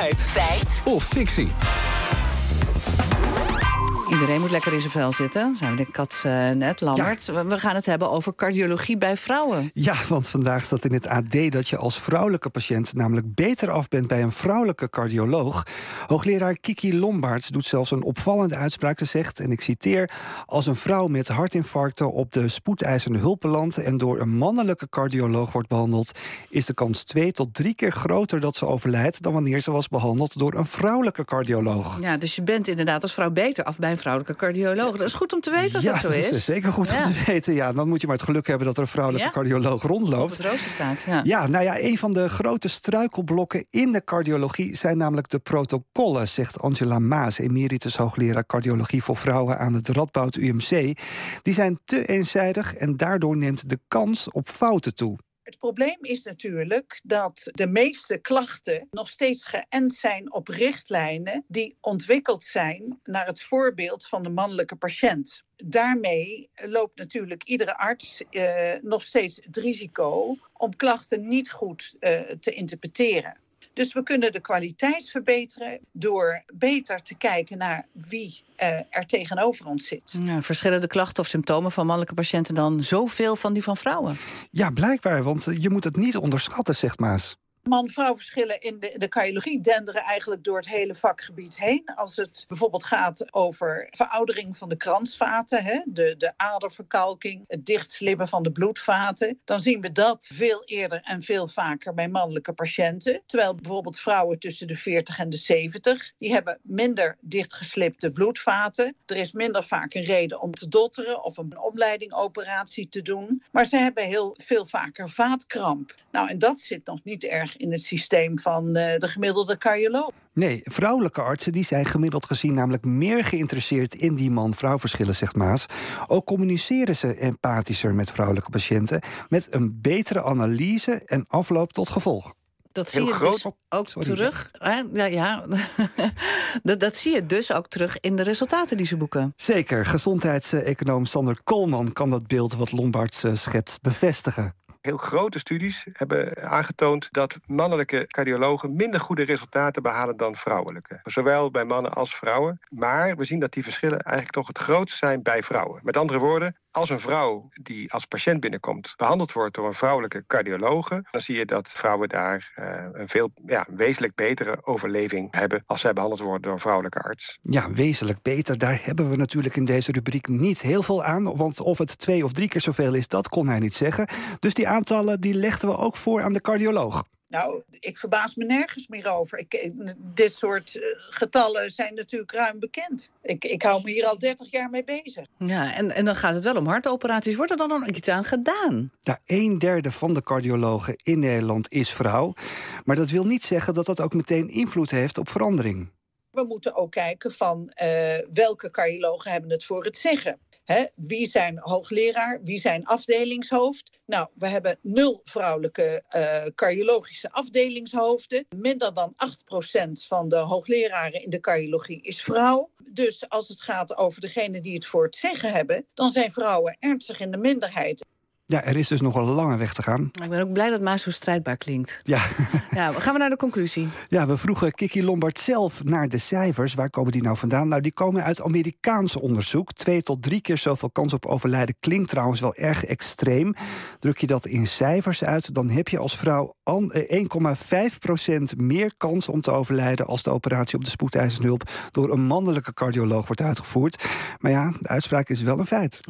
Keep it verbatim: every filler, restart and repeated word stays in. Feit. Feit. Of fictie. Iedereen moet lekker in zijn vel zitten. Zijn we de kat uh, net, Lambert. Ja. We gaan het hebben over cardiologie bij vrouwen. Ja, want vandaag staat in het A D dat je als vrouwelijke patiënt... namelijk beter af bent bij een vrouwelijke cardioloog. Hoogleraar Kiki Lombarts doet zelfs een opvallende uitspraak. Ze zegt, en ik citeer... als een vrouw met hartinfarcten op de spoedeisende hulp belandt... en door een mannelijke cardioloog wordt behandeld... is de kans twee tot drie keer groter dat ze overlijdt... dan wanneer ze was behandeld door een vrouwelijke cardioloog. Ja, dus je bent inderdaad als vrouw beter af bij een vrouwelijke cardioloog. Dat is goed om te weten als ja, dat zo is. Ja, dat is zeker goed ja. om te weten. Ja, dan moet je maar het geluk hebben dat er een vrouwelijke ja? cardioloog rondloopt. Op het rooster staat. Ja. ja, nou ja, een van de grote struikelblokken in de cardiologie... zijn namelijk de protocollen, zegt Angela Maas... emeritus hoogleraar cardiologie voor vrouwen aan het Radboud U M C. Die zijn te eenzijdig en daardoor neemt de kans op fouten toe. Het probleem is natuurlijk dat de meeste klachten nog steeds geënt zijn op richtlijnen die ontwikkeld zijn naar het voorbeeld van de mannelijke patiënt. Daarmee loopt natuurlijk iedere arts eh, nog steeds het risico om klachten niet goed eh, te interpreteren. Dus we kunnen de kwaliteit verbeteren door beter te kijken naar wie eh, er tegenover ons zit. Ja, verschillen de klachten of symptomen van mannelijke patiënten dan zoveel van die van vrouwen? Ja, blijkbaar, want je moet het niet onderschatten, zegt Maas. Man-vrouw verschillen in de, de cardiologie denderen eigenlijk door het hele vakgebied heen. Als het bijvoorbeeld gaat over veroudering van de kransvaten, hè, de, de aderverkalking, het dichtslippen van de bloedvaten, dan zien we dat veel eerder en veel vaker bij mannelijke patiënten. Terwijl bijvoorbeeld vrouwen tussen de veertig en de zeventig, die hebben minder dichtgeslipte bloedvaten. Er is minder vaak een reden om te dotteren of een omleidingoperatie te doen. Maar ze hebben heel veel vaker vaatkramp. Nou, en dat zit nog niet erg in het systeem van uh, de gemiddelde cardioloog. Nee, vrouwelijke artsen die zijn gemiddeld gezien namelijk meer geïnteresseerd in die man-vrouw verschillen, zegt Maas. Ook communiceren ze empathischer met vrouwelijke patiënten, met een betere analyse en afloop tot gevolg. Dat zie je dus ook terug. Ja, ja. dat, dat zie je dus ook terug in de resultaten die ze boeken. Zeker. Gezondheidseconoom Sander Koolman kan dat beeld wat Lombarts schetst bevestigen. Heel grote studies hebben aangetoond dat mannelijke cardiologen minder goede resultaten behalen dan vrouwelijke. Zowel bij mannen als vrouwen. Maar we zien dat die verschillen eigenlijk toch het grootst zijn bij vrouwen. Met andere woorden, als een vrouw die als patiënt binnenkomt behandeld wordt door een vrouwelijke cardiologe, dan zie je dat vrouwen daar uh, een veel ja, wezenlijk betere overleving hebben als zij behandeld worden door een vrouwelijke arts. Ja, wezenlijk beter. Daar hebben we natuurlijk in deze rubriek niet heel veel aan. Want of het twee of drie keer zoveel is, dat kon hij niet zeggen. Dus die aantallen die legden we ook voor aan de cardioloog. Nou, ik verbaas me nergens meer over. Ik, dit soort getallen zijn natuurlijk ruim bekend. Ik, ik hou me hier al dertig jaar mee bezig. Ja, en, en dan gaat het wel om hartoperaties. Wordt er dan ook iets aan gedaan? Ja, een derde van de cardiologen in Nederland is vrouw. Maar dat wil niet zeggen dat dat ook meteen invloed heeft op verandering. We moeten ook kijken van uh, welke cardiologen hebben het voor het zeggen. He, wie zijn hoogleraar? Wie zijn afdelingshoofd? Nou, we hebben nul vrouwelijke uh, cardiologische afdelingshoofden. Minder dan acht procent van de hoogleraren in de cardiologie is vrouw. Dus als het gaat over degenen die het voor het zeggen hebben, dan zijn vrouwen ernstig in de minderheid. Ja, er is dus nog een lange weg te gaan. Ik ben ook blij dat Maas zo strijdbaar klinkt. Ja. ja. Gaan we naar de conclusie? Ja, we vroegen Kiki Lombard zelf naar de cijfers. Waar komen die nou vandaan? Nou, die komen uit Amerikaans onderzoek. Twee tot drie keer zoveel kans op overlijden klinkt trouwens wel erg extreem. Druk je dat in cijfers uit, dan heb je als vrouw één komma vijf procent meer kans om te overlijden als de operatie op de spoedeisende hulp door een mannelijke cardioloog wordt uitgevoerd. Maar ja, de uitspraak is wel een feit.